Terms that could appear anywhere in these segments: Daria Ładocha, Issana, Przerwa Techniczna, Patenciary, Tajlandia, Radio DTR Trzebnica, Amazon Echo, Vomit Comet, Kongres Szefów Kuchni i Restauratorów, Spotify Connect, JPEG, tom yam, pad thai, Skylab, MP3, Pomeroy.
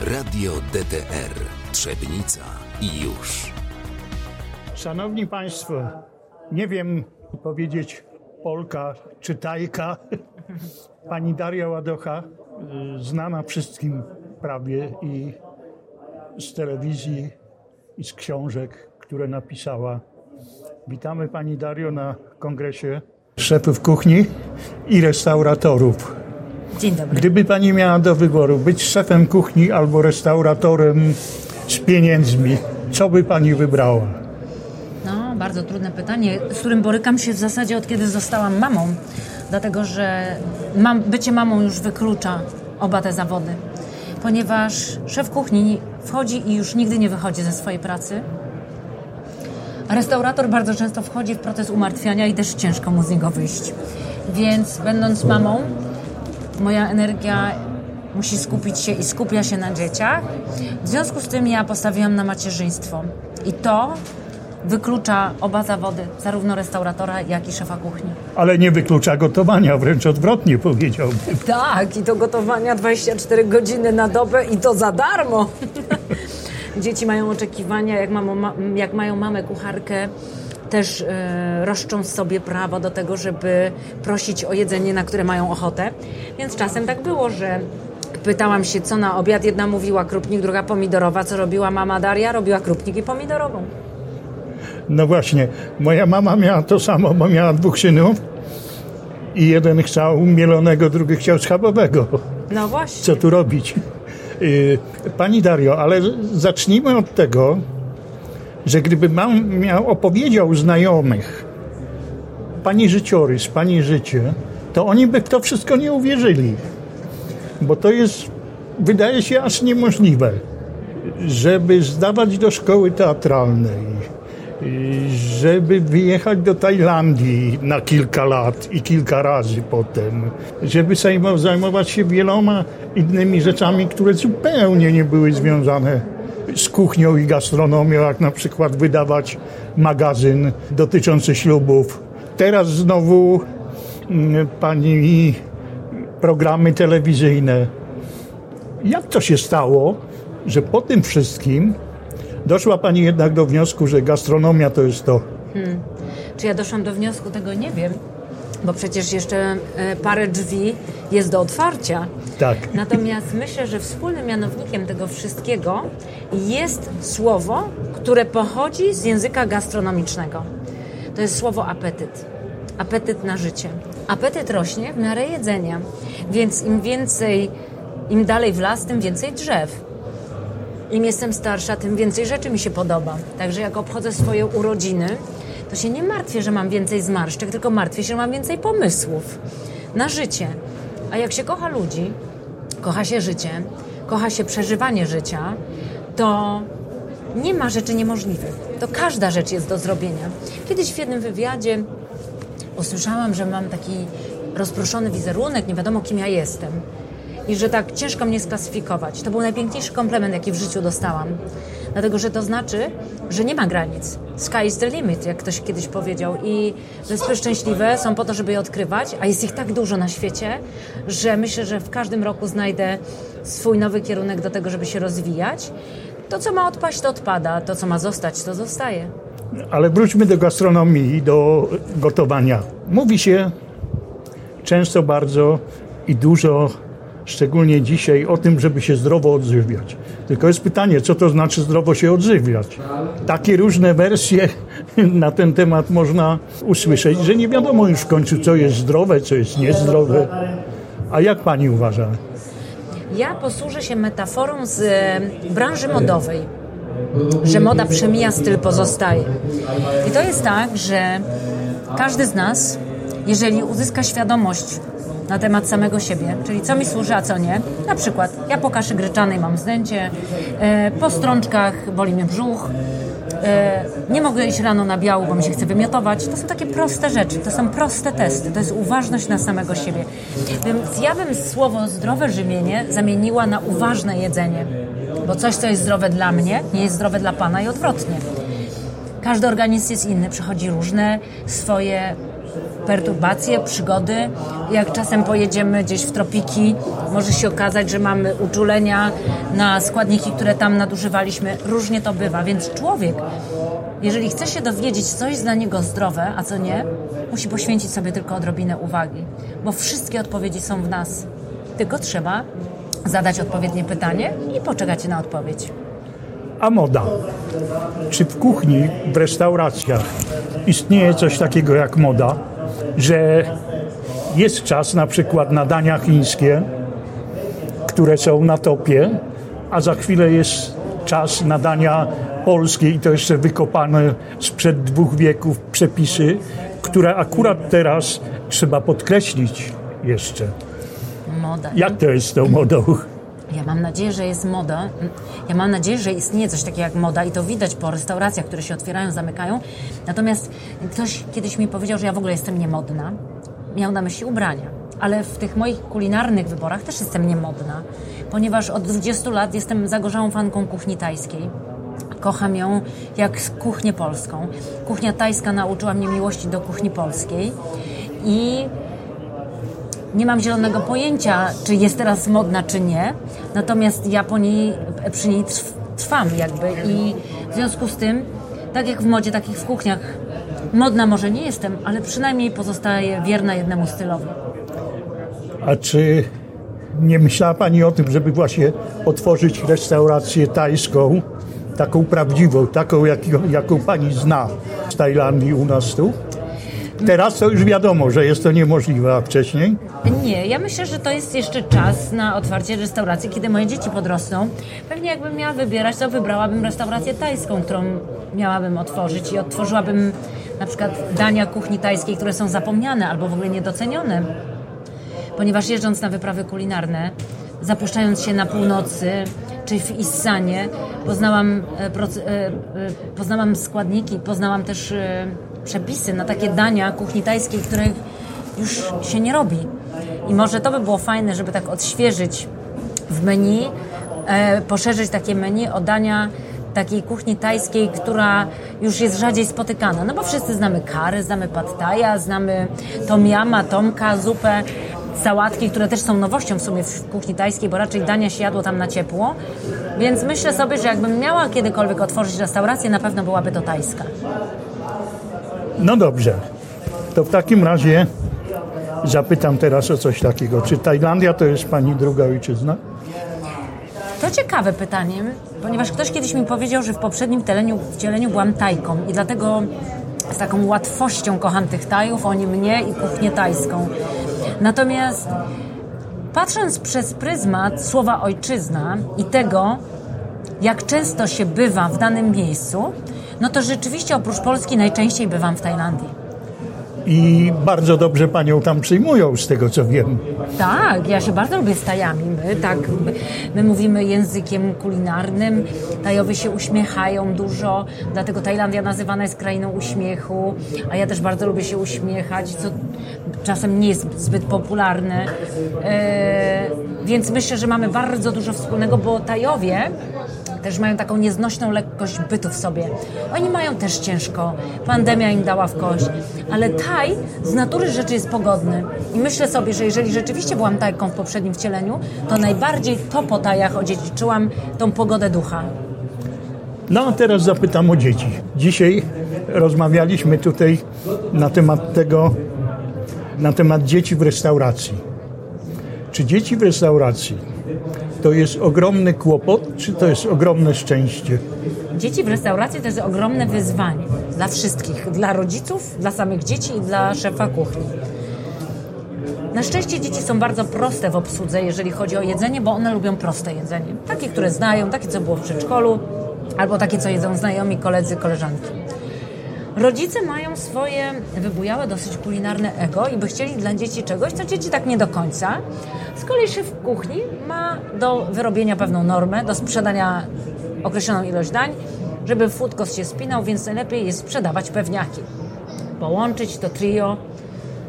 Radio DTR Trzebnica i już. Szanowni Państwo, nie wiem powiedzieć Polka czy Tajka, pani Daria Ładocha, znana wszystkim prawie i z telewizji, i z książek, które napisała. Witamy pani Dario na Kongresie Szefów Kuchni i Restauratorów. Dzień dobry. Gdyby pani miała do wyboru być szefem kuchni albo restauratorem z pieniędzmi, co by pani wybrała? No, bardzo trudne pytanie, z którym borykam się w zasadzie od kiedy zostałam mamą, dlatego że bycie mamą już wyklucza oba te zawody, ponieważ szef kuchni wchodzi i już nigdy nie wychodzi ze swojej pracy. Restaurator bardzo często wchodzi w proces umartwiania i też ciężko mu z niego wyjść. Więc będąc mamą, moja energia musi skupić się i skupia się na dzieciach. W związku z tym ja postawiłam na macierzyństwo. I to wyklucza oba zawody, zarówno restauratora, jak i szefa kuchni. Ale nie wyklucza gotowania, wręcz odwrotnie powiedziałbym. Tak, i to gotowania 24 godziny na dobę i to za darmo. Dzieci mają oczekiwania, jak mają mamę kucharkę, też roszczą sobie prawo do tego, żeby prosić o jedzenie, na które mają ochotę. Więc czasem tak było, że pytałam się, co na obiad. Jedna mówiła krupnik, druga pomidorowa. Co robiła mama Daria? Robiła krupnik i pomidorową. No właśnie, moja mama miała to samo, bo miała dwóch synów i jeden chciał mielonego, drugi chciał schabowego. No właśnie. Co tu robić? Pani Dario, ale zacznijmy od tego, że gdyby opowiedział znajomych pani życiorys, pani życie, to oni by w to wszystko nie uwierzyli. Bo to jest, wydaje się, aż niemożliwe, żeby zdawać do szkoły teatralnej, żeby wyjechać do Tajlandii na kilka lat i kilka razy potem, żeby zajmować się wieloma innymi rzeczami, które zupełnie nie były związane z kuchnią i gastronomią, jak na przykład wydawać magazyn dotyczący ślubów. Teraz znowu pani programy telewizyjne. Jak to się stało, że po tym wszystkim doszła pani jednak do wniosku, że gastronomia to jest to? Czy ja doszłam do wniosku? Tego nie wiem, bo przecież jeszcze parę drzwi jest do otwarcia. Tak. Natomiast myślę, że wspólnym mianownikiem tego wszystkiego jest słowo, które pochodzi z języka gastronomicznego. To jest słowo apetyt. Apetyt na życie. Apetyt rośnie w miarę jedzenia. Więc im więcej, im dalej w las, tym więcej drzew. Im jestem starsza, tym więcej rzeczy mi się podoba. Także jak obchodzę swoje urodziny, to się nie martwię, że mam więcej zmarszczek, tylko martwię się, że mam więcej pomysłów na życie. A jak się kocha ludzi, kocha się życie, kocha się przeżywanie życia, to nie ma rzeczy niemożliwych. To każda rzecz jest do zrobienia. Kiedyś w jednym wywiadzie usłyszałam, że mam taki rozproszony wizerunek, nie wiadomo kim ja jestem. I że tak ciężko mnie sklasyfikować. To był najpiękniejszy komplement, jaki w życiu dostałam. Dlatego, że to znaczy, że nie ma granic. Sky is the limit, jak ktoś kiedyś powiedział. I wyspy szczęśliwe są po to, żeby je odkrywać, a jest ich tak dużo na świecie, że myślę, że w każdym roku znajdę swój nowy kierunek do tego, żeby się rozwijać. To, co ma odpaść, to odpada. To, co ma zostać, to zostaje. Ale wróćmy do gastronomii i do gotowania. Mówi się często bardzo i dużo, szczególnie dzisiaj, o tym, żeby się zdrowo odżywiać. Tylko jest pytanie, co to znaczy zdrowo się odżywiać? Takie różne wersje na ten temat można usłyszeć, że nie wiadomo już w końcu, co jest zdrowe, co jest niezdrowe. A jak pani uważa? Ja posłużę się metaforą z branży modowej, że moda przemija, styl pozostaje. I to jest tak, że każdy z nas, jeżeli uzyska świadomość na temat samego siebie, czyli co mi służy, a co nie. Na przykład ja po kaszy gryczanej mam wzdęcie, po strączkach boli mnie brzuch, nie mogę iść rano na biału, bo mi się chce wymiotować. To są takie proste rzeczy, to są proste testy, to jest uważność na samego siebie. Więc ja bym słowo zdrowe żywienie zamieniła na uważne jedzenie, bo coś, co jest zdrowe dla mnie, nie jest zdrowe dla Pana i odwrotnie. Każdy organizm jest inny, przechodzi różne swoje perturbacje, przygody. Jak czasem pojedziemy gdzieś w tropiki, może się okazać, że mamy uczulenia na składniki, które tam nadużywaliśmy. Różnie to bywa, więc człowiek, jeżeli chce się dowiedzieć, co jest dla niego zdrowe, a co nie, musi poświęcić sobie tylko odrobinę uwagi, bo wszystkie odpowiedzi są w nas. Tylko trzeba zadać odpowiednie pytanie i poczekać na odpowiedź. A moda. Czy w kuchni, w restauracjach istnieje coś takiego jak moda, że jest czas na przykład na dania chińskie, które są na topie, a za chwilę jest czas na dania polskie i to jeszcze wykopane sprzed 2 wieków przepisy, które akurat teraz trzeba podkreślić jeszcze. Moda. Jak to jest z tą modą? Ja mam nadzieję, że jest moda. Ja mam nadzieję, że istnieje coś takiego jak moda i to widać po restauracjach, które się otwierają, zamykają. Natomiast ktoś kiedyś mi powiedział, że ja w ogóle jestem niemodna. Miał na myśli ubrania. Ale w tych moich kulinarnych wyborach też jestem niemodna, ponieważ od 20 lat jestem zagorzałą fanką kuchni tajskiej. Kocham ją jak kuchnię polską. Kuchnia tajska nauczyła mnie miłości do kuchni polskiej i nie mam zielonego pojęcia, czy jest teraz modna, czy nie. Natomiast ja przy niej trwam jakby i w związku z tym, tak jak w modzie, tak jak w kuchniach, modna może nie jestem, ale przynajmniej pozostaję wierna jednemu stylowi. A czy nie myślała Pani o tym, żeby właśnie otworzyć restaurację tajską, taką prawdziwą, taką jaką Pani zna z Tajlandii u nas tu? Teraz to już wiadomo, że jest to niemożliwe, a wcześniej? Nie, ja myślę, że to jest jeszcze czas na otwarcie restauracji, kiedy moje dzieci podrosną. Pewnie jakbym miała wybierać, to wybrałabym restaurację tajską, którą miałabym otworzyć i otworzyłabym na przykład dania kuchni tajskiej, które są zapomniane albo w ogóle niedocenione. Ponieważ jeżdżąc na wyprawy kulinarne, zapuszczając się na północy czy w Issanie, poznałam składniki, poznałam też przepisy na takie dania kuchni tajskiej, których już się nie robi. I może to by było fajne, żeby tak odświeżyć w menu, poszerzyć takie menu o dania takiej kuchni tajskiej, która już jest rzadziej spotykana. No bo wszyscy znamy curry, znamy pad thaia, znamy tom yama, tomka, zupę, sałatki, które też są nowością w sumie w kuchni tajskiej, bo raczej dania się jadło tam na ciepło. Więc myślę sobie, że jakbym miała kiedykolwiek otworzyć restaurację, na pewno byłaby to tajska. No dobrze, to w takim razie zapytam teraz o coś takiego. Czy Tajlandia to jest Pani druga ojczyzna? To ciekawe pytanie, ponieważ ktoś kiedyś mi powiedział, że w poprzednim wcieleniu byłam Tajką i dlatego z taką łatwością kocham tych Tajów, oni mnie i kuchnię tajską. Natomiast patrząc przez pryzmat słowa ojczyzna i tego, jak często się bywa w danym miejscu, no to rzeczywiście oprócz Polski najczęściej bywam w Tajlandii. I bardzo dobrze Panią tam przyjmują, z tego co wiem. Tak, ja się bardzo lubię z Tajami. My mówimy językiem kulinarnym, Tajowie się uśmiechają dużo, dlatego Tajlandia nazywana jest krainą uśmiechu, a ja też bardzo lubię się uśmiechać, co czasem nie jest zbyt popularne. Więc myślę, że mamy bardzo dużo wspólnego, bo Tajowie też mają taką nieznośną lekkość bytu w sobie. Oni mają też ciężko. Pandemia im dała w kość. Ale Taj z natury rzeczy jest pogodny. I myślę sobie, że jeżeli rzeczywiście byłam Tajką w poprzednim wcieleniu, to najbardziej to po Tajach odziedziczyłam tą pogodę ducha. No a teraz zapytam o dzieci. Dzisiaj rozmawialiśmy tutaj na temat dzieci w restauracji. Czy dzieci w restauracji to jest ogromny kłopot, czy to jest ogromne szczęście? Dzieci w restauracji to jest ogromne wyzwanie dla wszystkich, dla rodziców, dla samych dzieci i dla szefa kuchni. Na szczęście dzieci są bardzo proste w obsłudze, jeżeli chodzi o jedzenie, bo one lubią proste jedzenie. Takie, które znają, takie, co było w przedszkolu, albo takie, co jedzą znajomi, koledzy, koleżanki. Rodzice mają swoje wybujałe, dosyć kulinarne ego i by chcieli dla dzieci czegoś, co dzieci tak nie do końca. Z kolei szef kuchni ma do wyrobienia pewną normę, do sprzedania określoną ilość dań, żeby food cost się spinał, więc najlepiej jest sprzedawać pewniaki. Połączyć to trio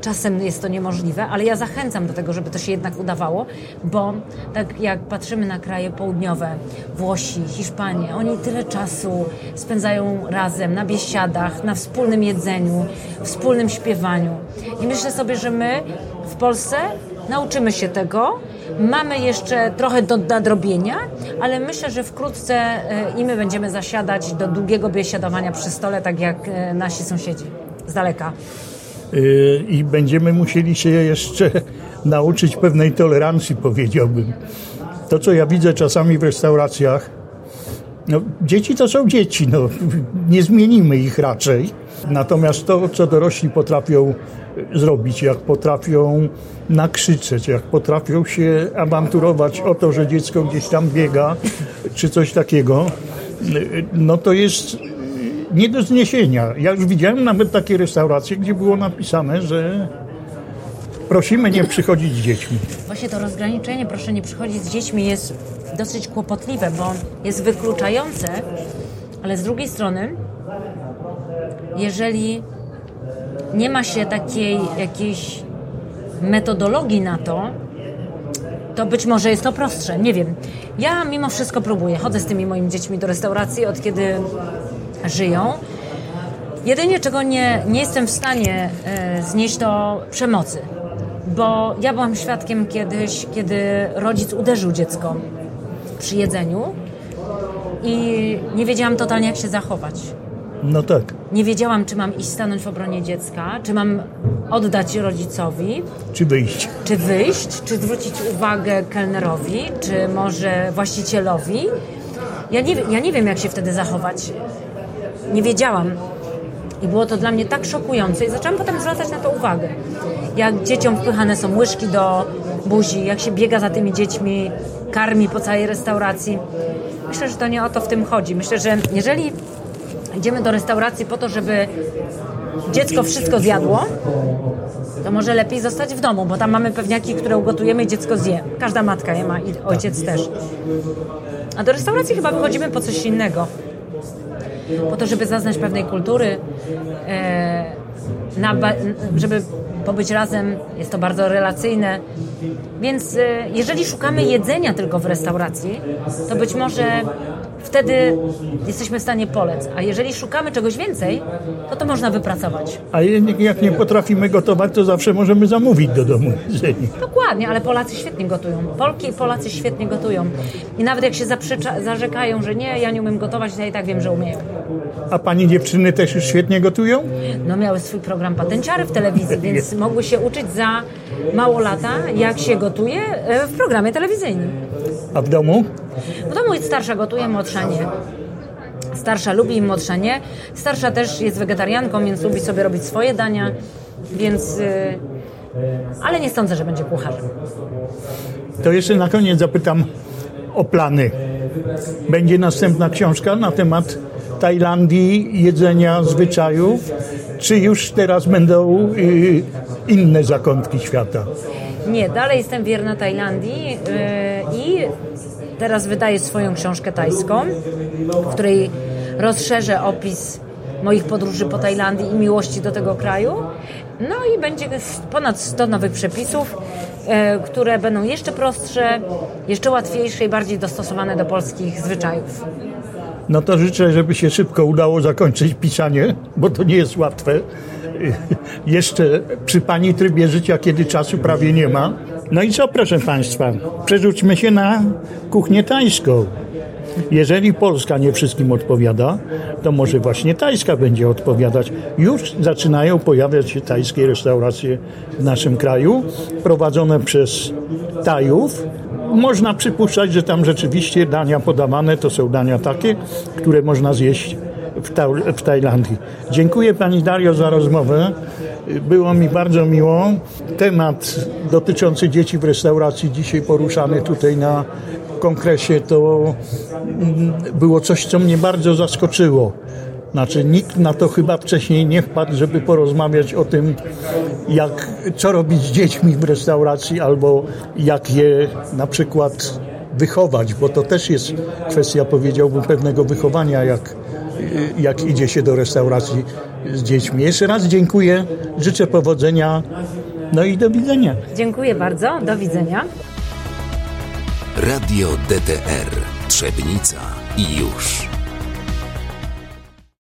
Czasem jest to niemożliwe, ale ja zachęcam do tego, żeby to się jednak udawało, bo tak jak patrzymy na kraje południowe, Włosi, Hiszpanie, oni tyle czasu spędzają razem na biesiadach, na wspólnym jedzeniu, wspólnym śpiewaniu. I myślę sobie, że my w Polsce nauczymy się tego, mamy jeszcze trochę do nadrobienia, ale myślę, że wkrótce i my będziemy zasiadać do długiego biesiadowania przy stole, tak jak nasi sąsiedzi z daleka. I będziemy musieli się jeszcze nauczyć pewnej tolerancji, powiedziałbym. To, co ja widzę czasami w restauracjach, dzieci to są dzieci, nie zmienimy ich raczej. Natomiast to, co dorośli potrafią zrobić, jak potrafią nakrzyczeć, jak potrafią się awanturować o to, że dziecko gdzieś tam biega, czy coś takiego, to jest nie do zniesienia. Ja już widziałem nawet takie restauracje, gdzie było napisane, że prosimy nie przychodzić z dziećmi. Właśnie to rozgraniczenie, proszę nie przychodzić z dziećmi, jest dosyć kłopotliwe, bo jest wykluczające, ale z drugiej strony, jeżeli nie ma się takiej jakiejś metodologii na to, to być może jest to prostsze, nie wiem. Ja mimo wszystko próbuję, chodzę z tymi moimi dziećmi do restauracji od kiedy żyją. Jedynie czego nie jestem w stanie znieść, to przemocy. Bo ja byłam świadkiem kiedyś, kiedy rodzic uderzył dziecko przy jedzeniu i nie wiedziałam totalnie, jak się zachować. No tak. Nie wiedziałam, czy mam iść stanąć w obronie dziecka, czy mam oddać rodzicowi. Czy wyjść, czy zwrócić uwagę kelnerowi, czy może właścicielowi. Ja nie wiem, jak się wtedy zachować. Nie wiedziałam. I było to dla mnie tak szokujące i zaczęłam potem zwracać na to uwagę. Jak dzieciom wpychane są łyżki do buzi, jak się biega za tymi dziećmi, karmi po całej restauracji. Myślę, że to nie o to w tym chodzi. Myślę, że jeżeli idziemy do restauracji po to, żeby dziecko wszystko zjadło, to może lepiej zostać w domu, bo tam mamy pewniaki, które ugotujemy i dziecko zje. Każda matka je ma i ojciec też. A do restauracji chyba wychodzimy po coś innego. Po to, żeby zaznać pewnej kultury, żeby pobyć razem. Jest to bardzo relacyjne. Więc jeżeli szukamy jedzenia tylko w restauracji, to być może wtedy jesteśmy w stanie polec. A jeżeli szukamy czegoś więcej, to można wypracować. A jak nie potrafimy gotować, to zawsze możemy zamówić do domu jedzenie. Dokładnie, ale Polacy świetnie gotują. Polki i Polacy świetnie gotują. I nawet jak się zarzekają, że nie, ja nie umiem gotować, to ja i tak wiem, że umieją. A pani dziewczyny też już świetnie gotują? Miały swój program Patenciary w telewizji, więc mogły się uczyć za mało lata, jak się gotuje w programie telewizyjnym. A w domu? W domu jest starsza gotuje, młodsza nie. Starsza lubi, młodsza nie. Starsza też jest wegetarianką, więc lubi sobie robić swoje dania, więc... Ale nie sądzę, że będzie kucharzem. To jeszcze na koniec zapytam o plany. Będzie następna książka na temat Tajlandii, jedzenia, zwyczajów, czy już teraz będą inne zakątki świata? Nie, dalej jestem wierna Tajlandii i teraz wydaję swoją książkę tajską, w której rozszerzę opis moich podróży po Tajlandii i miłości do tego kraju. I będzie ponad 100 nowych przepisów, które będą jeszcze prostsze, jeszcze łatwiejsze i bardziej dostosowane do polskich zwyczajów. To życzę, żeby się szybko udało zakończyć pisanie, bo to nie jest łatwe. Jeszcze przy pani trybie życia, kiedy czasu prawie nie ma. I co, proszę państwa, przerzućmy się na kuchnię tajską. Jeżeli Polska nie wszystkim odpowiada, to może właśnie tajska będzie odpowiadać. Już zaczynają pojawiać się tajskie restauracje w naszym kraju, prowadzone przez Tajów. Można przypuszczać, że tam rzeczywiście dania podawane to są dania takie, które można zjeść w Tajlandii. Dziękuję pani Dario za rozmowę. Było mi bardzo miło. Temat dotyczący dzieci w restauracji dzisiaj poruszany tutaj na kongresie to było coś, co mnie bardzo zaskoczyło. Nikt na to chyba wcześniej nie wpadł, żeby porozmawiać o tym, co robić z dziećmi w restauracji albo jak je na przykład wychować, bo to też jest kwestia, powiedziałbym, pewnego wychowania, jak idzie się do restauracji z dziećmi. Jeszcze raz dziękuję, życzę powodzenia, no i do widzenia. Dziękuję bardzo, do widzenia. Radio DTR Trzebnica i już.